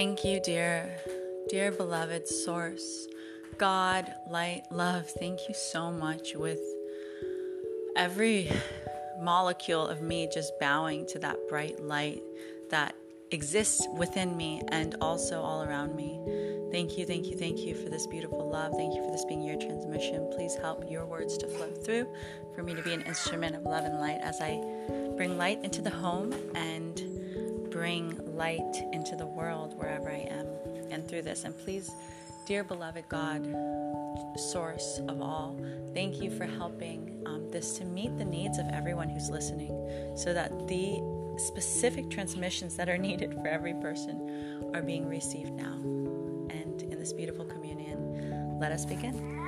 Thank you, dear beloved source, God, light, love. Thank you so much with every molecule of me just bowing to that bright light that exists within me and also all around me. Thank you, thank you, thank you for this beautiful love. Thank you for this being your transmission. Please help your words to flow through for me to be an instrument of love and light as I bring light into the home and bring light into the world wherever I am and through this. And please, dear beloved God, source of all, thank you for helping this to meet the needs of everyone who's listening so that the specific transmissions that are needed for every person are being received now. And in this beautiful communion, let us begin.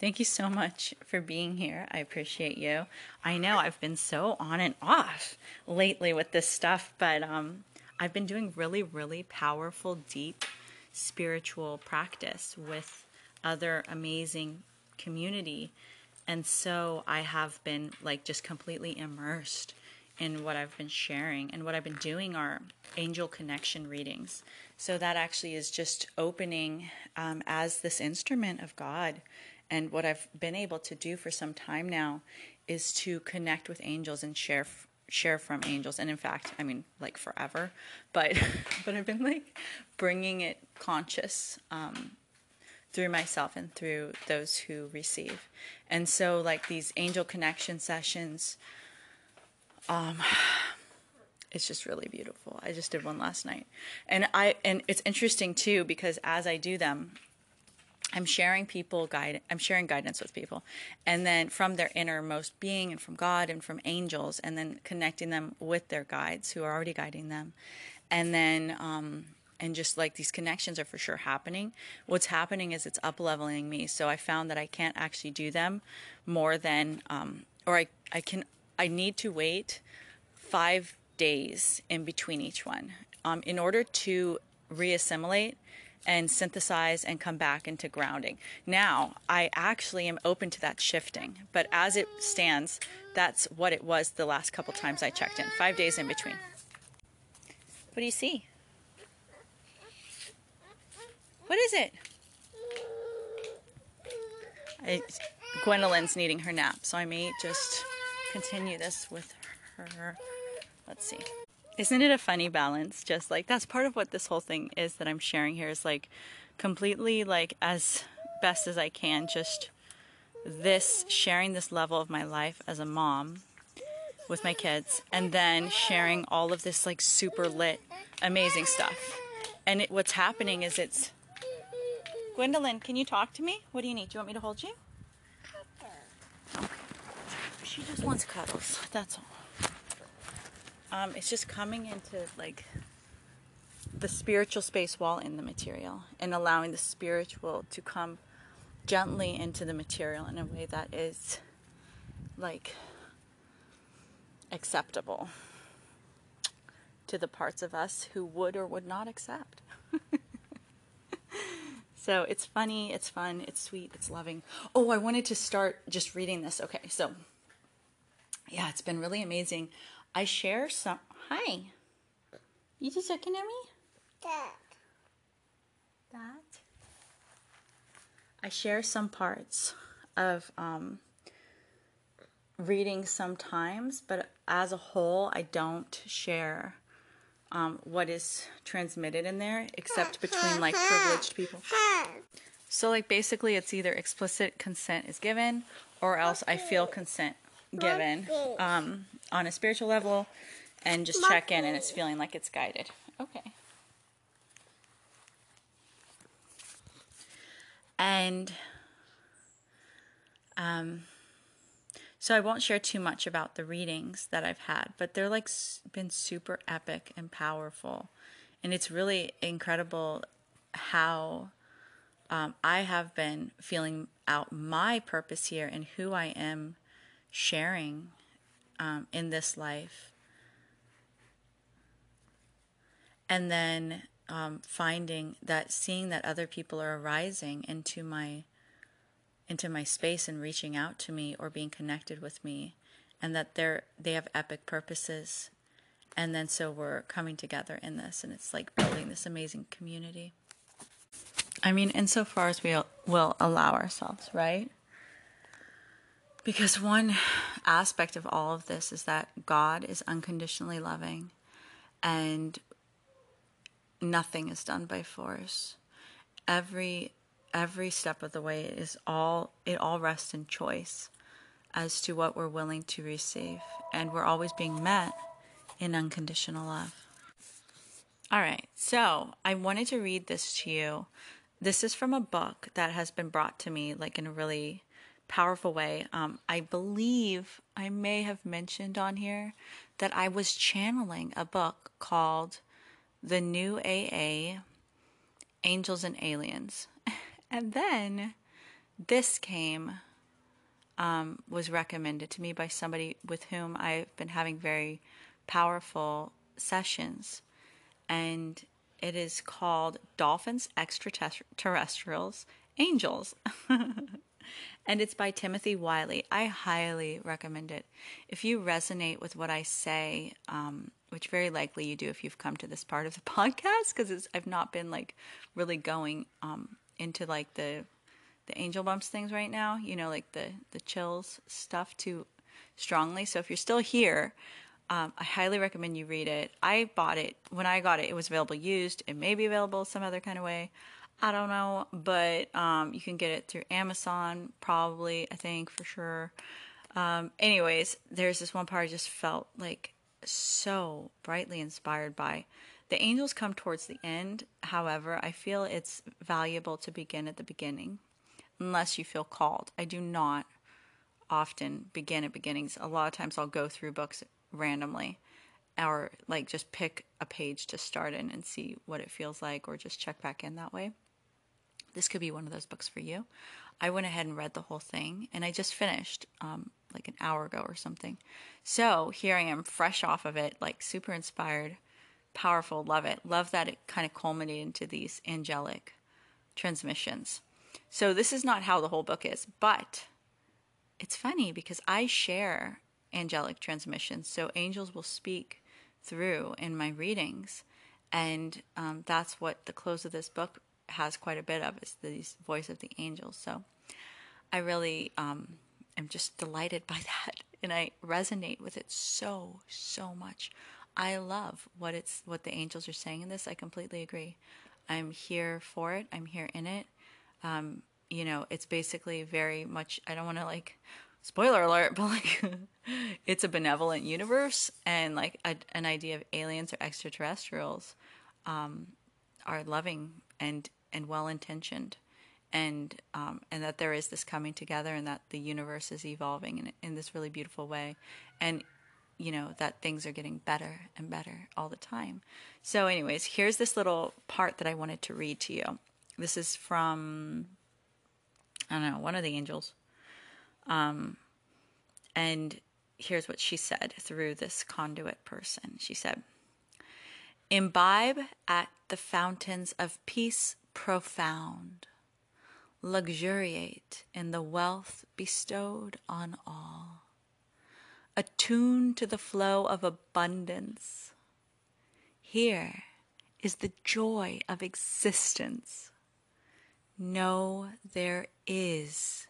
Thank you so much for being here. I appreciate you. I know I've been so on and off lately with this stuff, but I've been doing really, really powerful, deep spiritual practice with other amazing community. And so I have been like just completely immersed in what I've been sharing, and what I've been doing are angel connection readings. So that actually is just opening as this instrument of God. And what I've been able to do for some time now is to connect with angels and share from angels. And in fact, I mean, like forever, but I've been like bringing it conscious, through myself and through those who receive. And so like these angel connection sessions, it's just really beautiful. I just did one last night. And it's interesting too, because as I do them, I'm sharing guidance with people, and then from their innermost being and from God and from angels, and then connecting them with their guides who are already guiding them. And then, and just like these connections are for sure happening. What's happening is it's up-leveling me. So I found that I can't actually do them more than, I need to wait 5 days in between each one, in order to re-assimilate and synthesize and come back into grounding. Now, I actually am open to that shifting, but as it stands, that's what it was the last couple times I checked in, 5 days in between. What do you see? What is it? Gwendolyn's needing her nap, so I may just continue this with her. Let's see. Isn't it a funny balance? Just like that's part of what this whole thing is that I'm sharing here is like completely like as best as I can, just this sharing this level of my life as a mom with my kids, and then sharing all of this like super lit, amazing stuff. And what's happening is it's Gwendolyn, can you talk to me? What do you need? Do you want me to hold you? Cuddle. She just wants cuddles. That's all. It's just coming into like the spiritual space while in the material, and allowing the spiritual to come gently into the material in a way that is like acceptable to the parts of us who would or would not accept. So it's funny, it's fun, it's sweet, it's loving. Oh, I wanted to start just reading this. Okay, so yeah, it's been really amazing. I share some... Hi. You just looking at me? Dad. I share some parts of reading sometimes, but as a whole, I don't share what is transmitted in there, except between, like, privileged people. So, like, basically, it's either explicit consent is given, or else I feel consent given. On a spiritual level, and just check in, and it's feeling like it's guided. Okay. And so I won't share too much about the readings that I've had, but they're like been super epic and powerful, and it's really incredible how I have been feeling out my purpose here and who I am sharing in this life, and then seeing that other people are arising into my space and reaching out to me or being connected with me, and that they have epic purposes, And then so we're coming together in this, and it's like building this amazing community. I mean, insofar as we will allow ourselves, right? Because one aspect of all of this is that God is unconditionally loving, and nothing is done by force. Every step of the way it all rests in choice as to what we're willing to receive, and we're always being met in unconditional love. All right, so I wanted to read this to you. This is from a book that has been brought to me like in a really powerful way. I believe I may have mentioned on here that I was channeling a book called The New AA, Angels and Aliens. And then this came, was recommended to me by somebody with whom I've been having very powerful sessions, and it is called Dolphins, Extraterrestrials, Angels. And it's by Timothy Wiley. I highly recommend it. If you resonate with what I say, which very likely you do if you've come to this part of the podcast, because I've not been like really going into like the angel bumps things right now, you know, like the chills stuff too strongly. So if you're still here, I highly recommend you read it. I bought it. When I got it, it was available used. It may be available some other kind of way. I don't know, but you can get it through Amazon probably, I think, for sure. Anyways, there's this one part I just felt like so brightly inspired by. The angels come towards the end. However, I feel it's valuable to begin at the beginning unless you feel called. I do not often begin at beginnings. A lot of times I'll go through books randomly, or like just pick a page to start in and see what it feels like, or just check back in that way. This could be one of those books for you. I went ahead and read the whole thing, and I just finished like an hour ago or something. So here I am fresh off of it, like super inspired, powerful, love it. Love that it kind of culminated into these angelic transmissions. So this is not how the whole book is, but it's funny because I share angelic transmissions. So angels will speak through in my readings. And that's what the close of this book has quite a bit of, is the voice of the angels. So I really am just delighted by that. And I resonate with it so, so much. I love what the angels are saying in this. I completely agree. I'm here for it. I'm here in it. You know, it's basically very much, I don't want to like, spoiler alert, but like it's a benevolent universe, and like an idea of aliens or extraterrestrials are loving and well-intentioned, and that there is this coming together, and that the universe is evolving in this really beautiful way, and you know that things are getting better and better all the time. So anyways, here's this little part that I wanted to read to you. This is from, I don't know, one of the angels. And here's what she said through this conduit person. She said, imbibe at the fountains of peace profound, luxuriate in the wealth bestowed on all, attune to the flow of abundance. Here is the joy of existence. Know there is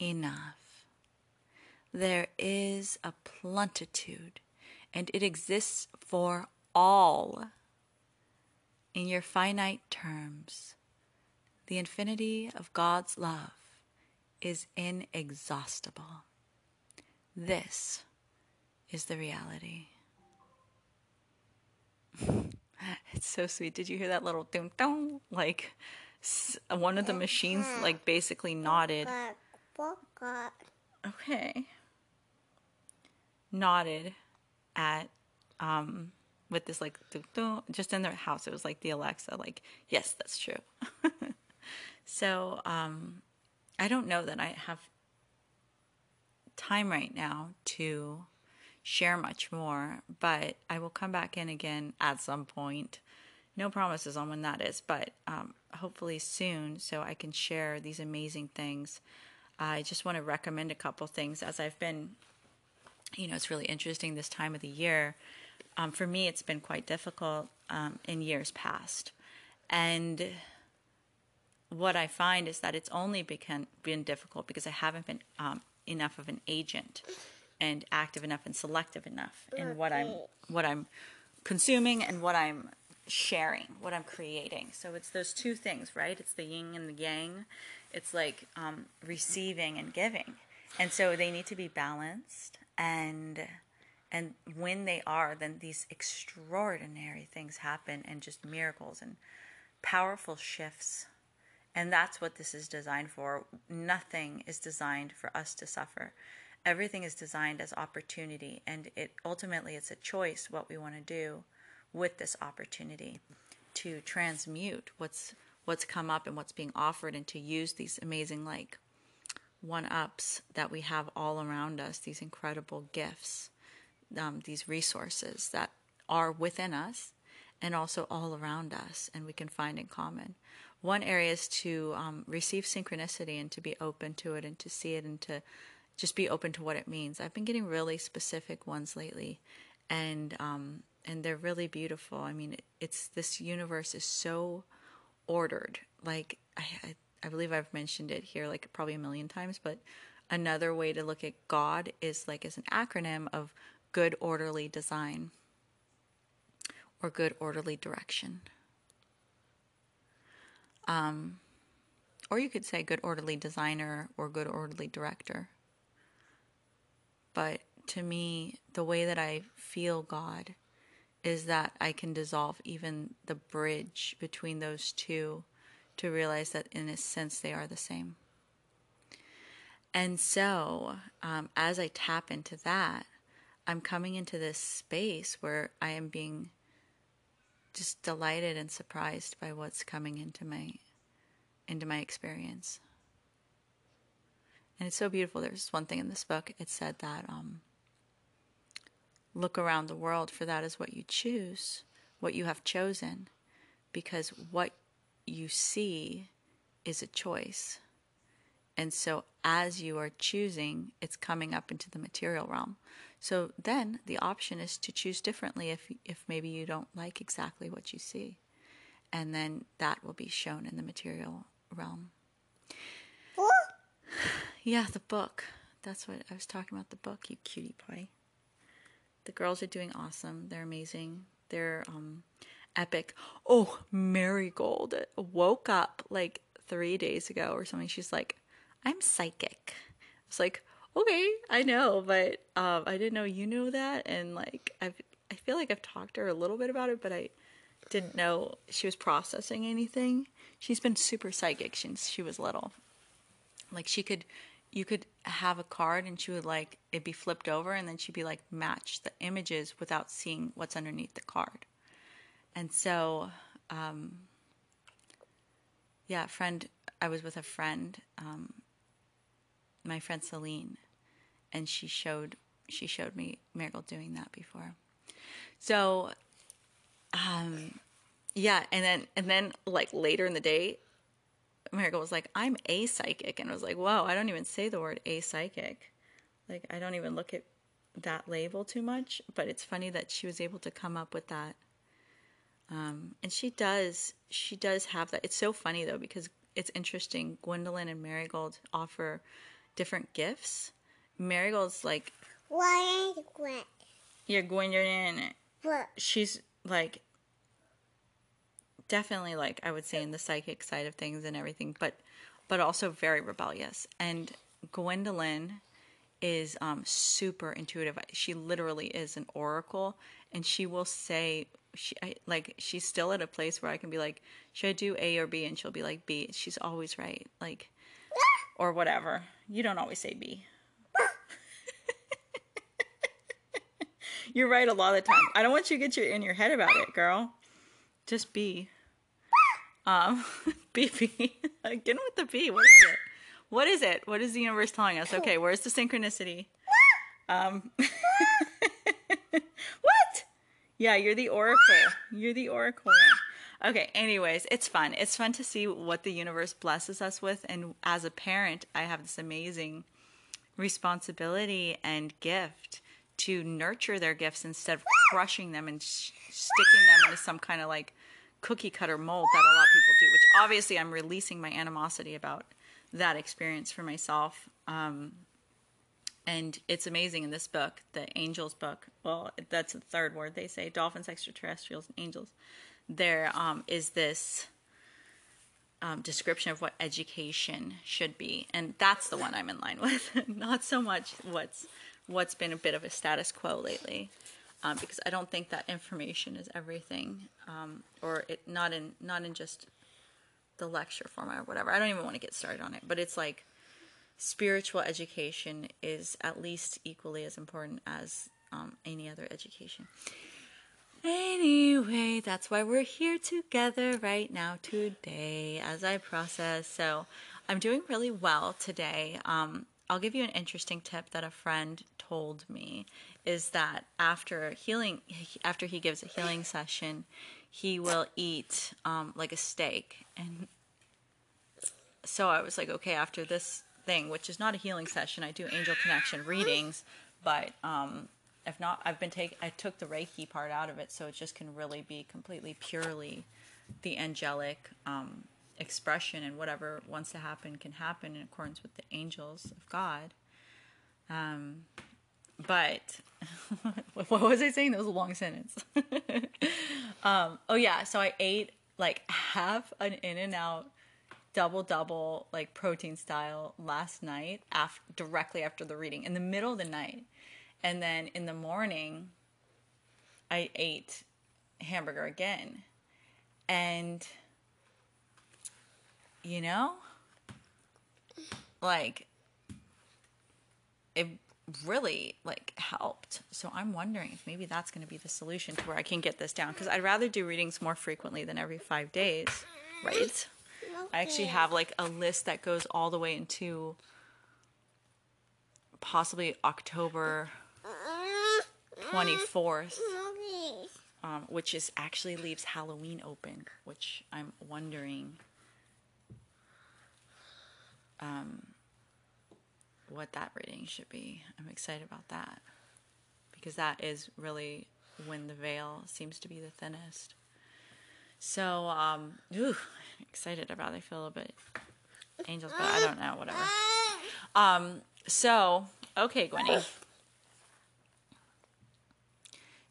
enough. There is a plentitude, and it exists for all. In your finite terms, the infinity of God's love is inexhaustible. This is the reality. It's so sweet. Did you hear that little dun dun? Like one of the machines like basically nodded. Okay. Nodded at with this like just in their house. It was like the Alexa, like, yes, that's true. So I don't know that I have time right now to share much more, but I will come back in again at some point. No promises on when that is, but hopefully soon, so I can share these amazing things. I just want to recommend a couple things, as I've been, you know, it's really interesting this time of the year. for me, it's been quite difficult in years past. And what I find is that it's only been difficult because I haven't been enough of an agent and active enough and selective enough in what I'm consuming and what I'm sharing, what I'm creating. So it's those two things, right? It's the yin and the yang. It's like receiving and giving. And so they need to be balanced. And when they are, then these extraordinary things happen, and just miracles and powerful shifts. And that's what this is designed for. Nothing is designed for us to suffer. Everything is designed as opportunity, and ultimately it's a choice what we want to do with this opportunity to transmute what's come up and what's being offered, and to use these amazing one-ups that we have all around us, these incredible gifts, these resources that are within us and also all around us, and we can find in common. One area is to receive synchronicity and to be open to it and to see it and to just be open to what it means. I've been getting really specific ones lately, and they're really beautiful. I mean, it's this universe is so ordered. Like I believe I've mentioned it here like probably a million times, but another way to look at God is like as an acronym of good orderly design or good orderly direction. Or you could say good orderly designer or good orderly director. But to me, the way that I feel God is that I can dissolve even the bridge between those two to realize that in a sense they are the same. And so as I tap into that, I'm coming into this space where I am being just delighted and surprised by what's coming into my experience. And it's so beautiful. There's one thing in this book. It said that look around the world, for that is what you choose, what you have chosen, because what you see is a choice. And so as you are choosing, it's coming up into the material realm. So then the option is to choose differently if maybe you don't like exactly what you see. And then that will be shown in the material realm. Yeah, the book. That's what I was talking about, the book, you cutie pie. The girls are doing awesome. They're amazing. They're epic. Oh, Marigold woke up like 3 days ago or something. She's like, I'm psychic. I was like, okay, I know, but I didn't know you knew that. And like, I feel like I've talked to her a little bit about it, but I didn't know she was processing anything. She's been super psychic since she was little. Like you could have a card and she would like, it'd be flipped over and then she'd be like, match the images without seeing what's underneath the card. And so, yeah, I was with a friend, my friend Celine, and she showed me Marigold doing that before. So, yeah. And then like later in the day, Marigold was like, I'm a psychic. And I was like, whoa, I don't even say the word a psychic. Like, I don't even look at that label too much, but it's funny that she was able to come up with that. And she does have that. It's so funny though, because it's interesting. Gwendolyn and Marigold offer different gifts. Marigold's like, what is Gwen? Yeah, Gwendolyn. What? She's like, definitely like I would say in the psychic side of things and everything, but also very rebellious. And Gwendolyn is super intuitive. She literally is an oracle, and she will say she's still at a place where I can be like, should I do A or B? And she'll be like B. She's always right, like or whatever. You don't always say B. You're right a lot of the time. I don't want you to get in your head about it, girl. Just B. B. Again with the B. What is it? What is it? What is the universe telling us? Okay, where's the synchronicity? What? Yeah, you're the oracle. You're the oracle. Okay, anyways, it's fun. It's fun to see what the universe blesses us with. And as a parent, I have this amazing responsibility and gift to nurture their gifts instead of crushing them and sticking them into some kind of like cookie cutter mold that a lot of people do, which obviously I'm releasing my animosity about that experience for myself. And it's amazing in this book, the Angels book. Well, that's the third word they say, dolphins, extraterrestrials, and angels. There is this description of what education should be. And that's the one I'm in line with. Not so much what's been a bit of a status quo lately, because I don't think that information is everything, or it not in just the lecture format or whatever. I don't even want to get started on it, but it's like spiritual education is at least equally as important as any other education. Anyway, that's why we're here together right now today as I process. So I'm doing really well today. I'll give you an interesting tip that a friend told me, is that after he gives a healing session, he will eat like a steak. And so I was like, okay, after this thing, which is not a healing session, I do angel connection readings, but if not, I took the Reiki part out of it, so it just can really be completely purely the angelic expression, and whatever wants to happen can happen in accordance with the angels of God. But what was I saying? That was a long sentence. Oh yeah, so I ate like half an In-N-Out double like protein style last night, directly after the reading, in the middle of the night. And then in the morning, I ate hamburger again. And, you know, like, it really, like, helped. So I'm wondering if maybe that's going to be the solution to where I can get this down. Because I'd rather do readings more frequently than every 5 days, right? I actually have, like, a list that goes all the way into possibly October 24th, which is actually leaves Halloween open, which I'm wondering what that reading should be. I'm excited about that, because that is really when the veil seems to be the thinnest. So, excited about it. I feel a little bit angels, but I don't know, whatever. So, okay, Gwenny.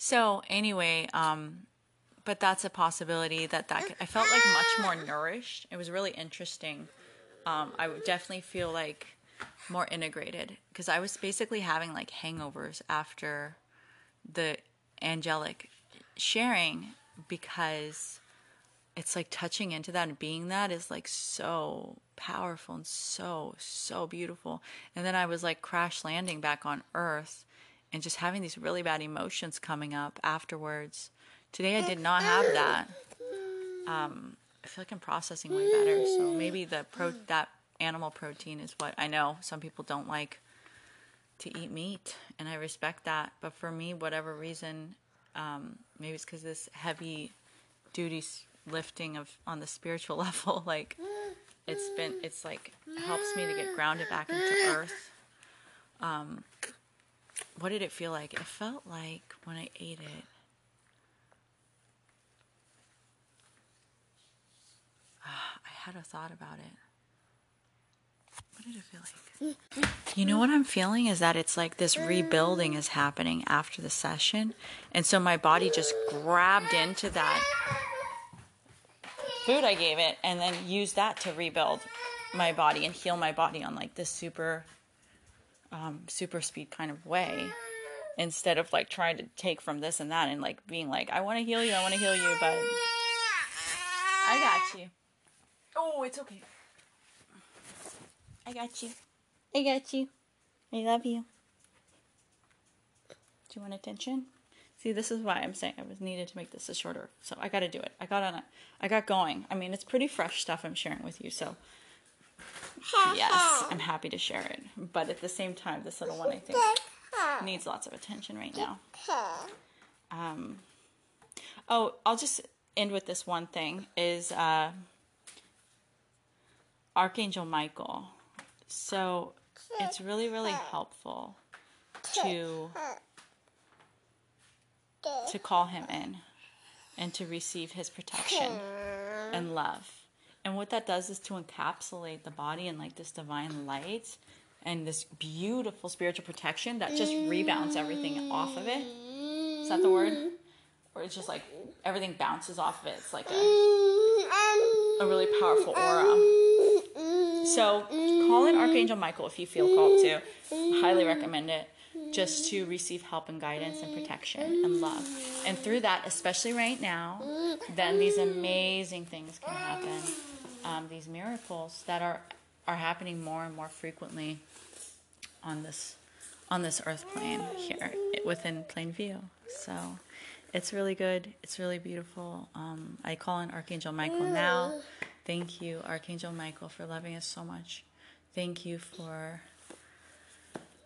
So, anyway, but that's a possibility that I felt like much more nourished. It was really interesting. I would definitely feel like more integrated, because I was basically having like hangovers after the angelic sharing, because it's like touching into that and being that is like so powerful and so beautiful. And then I was like crash landing back on earth and just having these really bad emotions coming up afterwards. Today I did not have that. I feel like I'm processing way better. So maybe that animal protein is what, I know some people don't like to eat meat, and I respect that. But for me, whatever reason, maybe it's because this heavy duty lifting on the spiritual level, like, it's like helps me to get grounded back into earth. What did it feel like? It felt like when I ate it, I had a thought about it. What did it feel like? You know what I'm feeling is that it's like this rebuilding is happening after the session. And so my body just grabbed into that food I gave it, and then use that to rebuild my body and heal my body on like this super speed kind of way, instead of like trying to take from this and that and like being like, I want to heal you, but I got you. Oh, it's okay. I got you. I love you. Do you want attention? See, this is why I'm saying I was needed to make this a shorter. So I got to do it. I got going. I mean, it's pretty fresh stuff I'm sharing with you. So yes, I'm happy to share it. But at the same time, this little one, I think, needs lots of attention right now. Oh, I'll just end with this one thing, is Archangel Michael. So it's really, really helpful to to call him in and to receive his protection and love. And what that does is to encapsulate the body in like this divine light and this beautiful spiritual protection that just rebounds everything off of it. Is that the word? Or it's just like everything bounces off of it. It's like a really powerful aura. So call in Archangel Michael if you feel called to. I highly recommend it. Just to receive help and guidance and protection and love. And through that, especially right now, then these amazing things can happen. These miracles that are happening more and more frequently on this earth plane here within plain view. So it's really good. It's really beautiful. I call in Archangel Michael now. Thank you, Archangel Michael, for loving us so much. Thank you for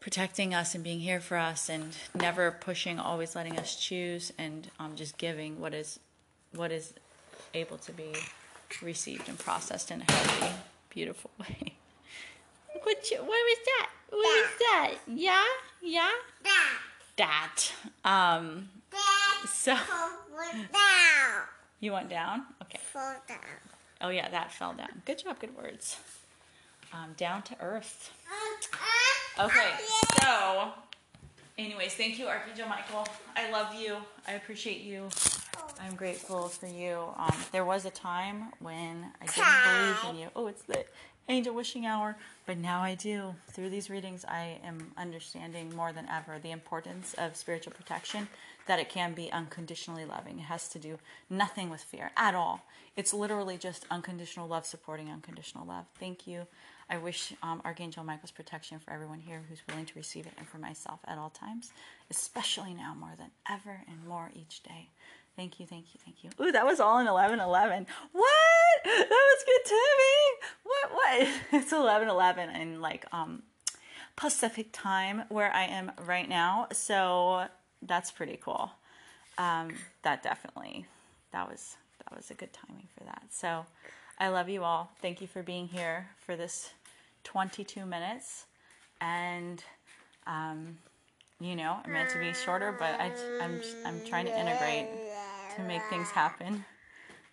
protecting us and being here for us and never pushing, always letting us choose and just giving what is able to be received and processed in a healthy, beautiful way. What was that? What was that? Yeah? That. So. You went down? Okay. Fall down. Oh yeah, that fell down. Good job, good words. Down to earth. Okay, so, anyways, thank you, Archangel Michael. I love you. I appreciate you. I'm grateful for you. There was a time when I didn't believe in you. Oh, it's the angel wishing hour. But now I do. Through these readings, I am understanding more than ever the importance of spiritual protection, that it can be unconditionally loving. It has to do nothing with fear at all. It's literally just unconditional love supporting unconditional love. Thank you. I wish Archangel Michael's protection for everyone here who's willing to receive it and for myself at all times, especially now more than ever and more each day. Thank you, thank you, thank you. Ooh, that was all in 11:11. What? That was good, Timmy. What? It's 11:11 in like Pacific time where I am right now. So that's pretty cool. That was a good timing for that. So I love you all. Thank you for being here for this 22 minutes. And, you know, I meant to be shorter, but I'm trying to integrate to make things happen.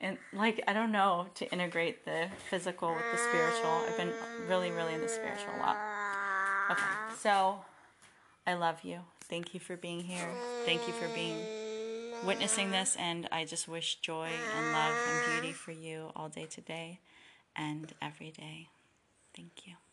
And, like, I don't know, to integrate the physical with the spiritual. I've been really, really in the spiritual a lot. Okay, so I love you. Thank you for being here. Thank you for witnessing this, and I just wish joy and love and beauty for you all day today and every day. Thank you.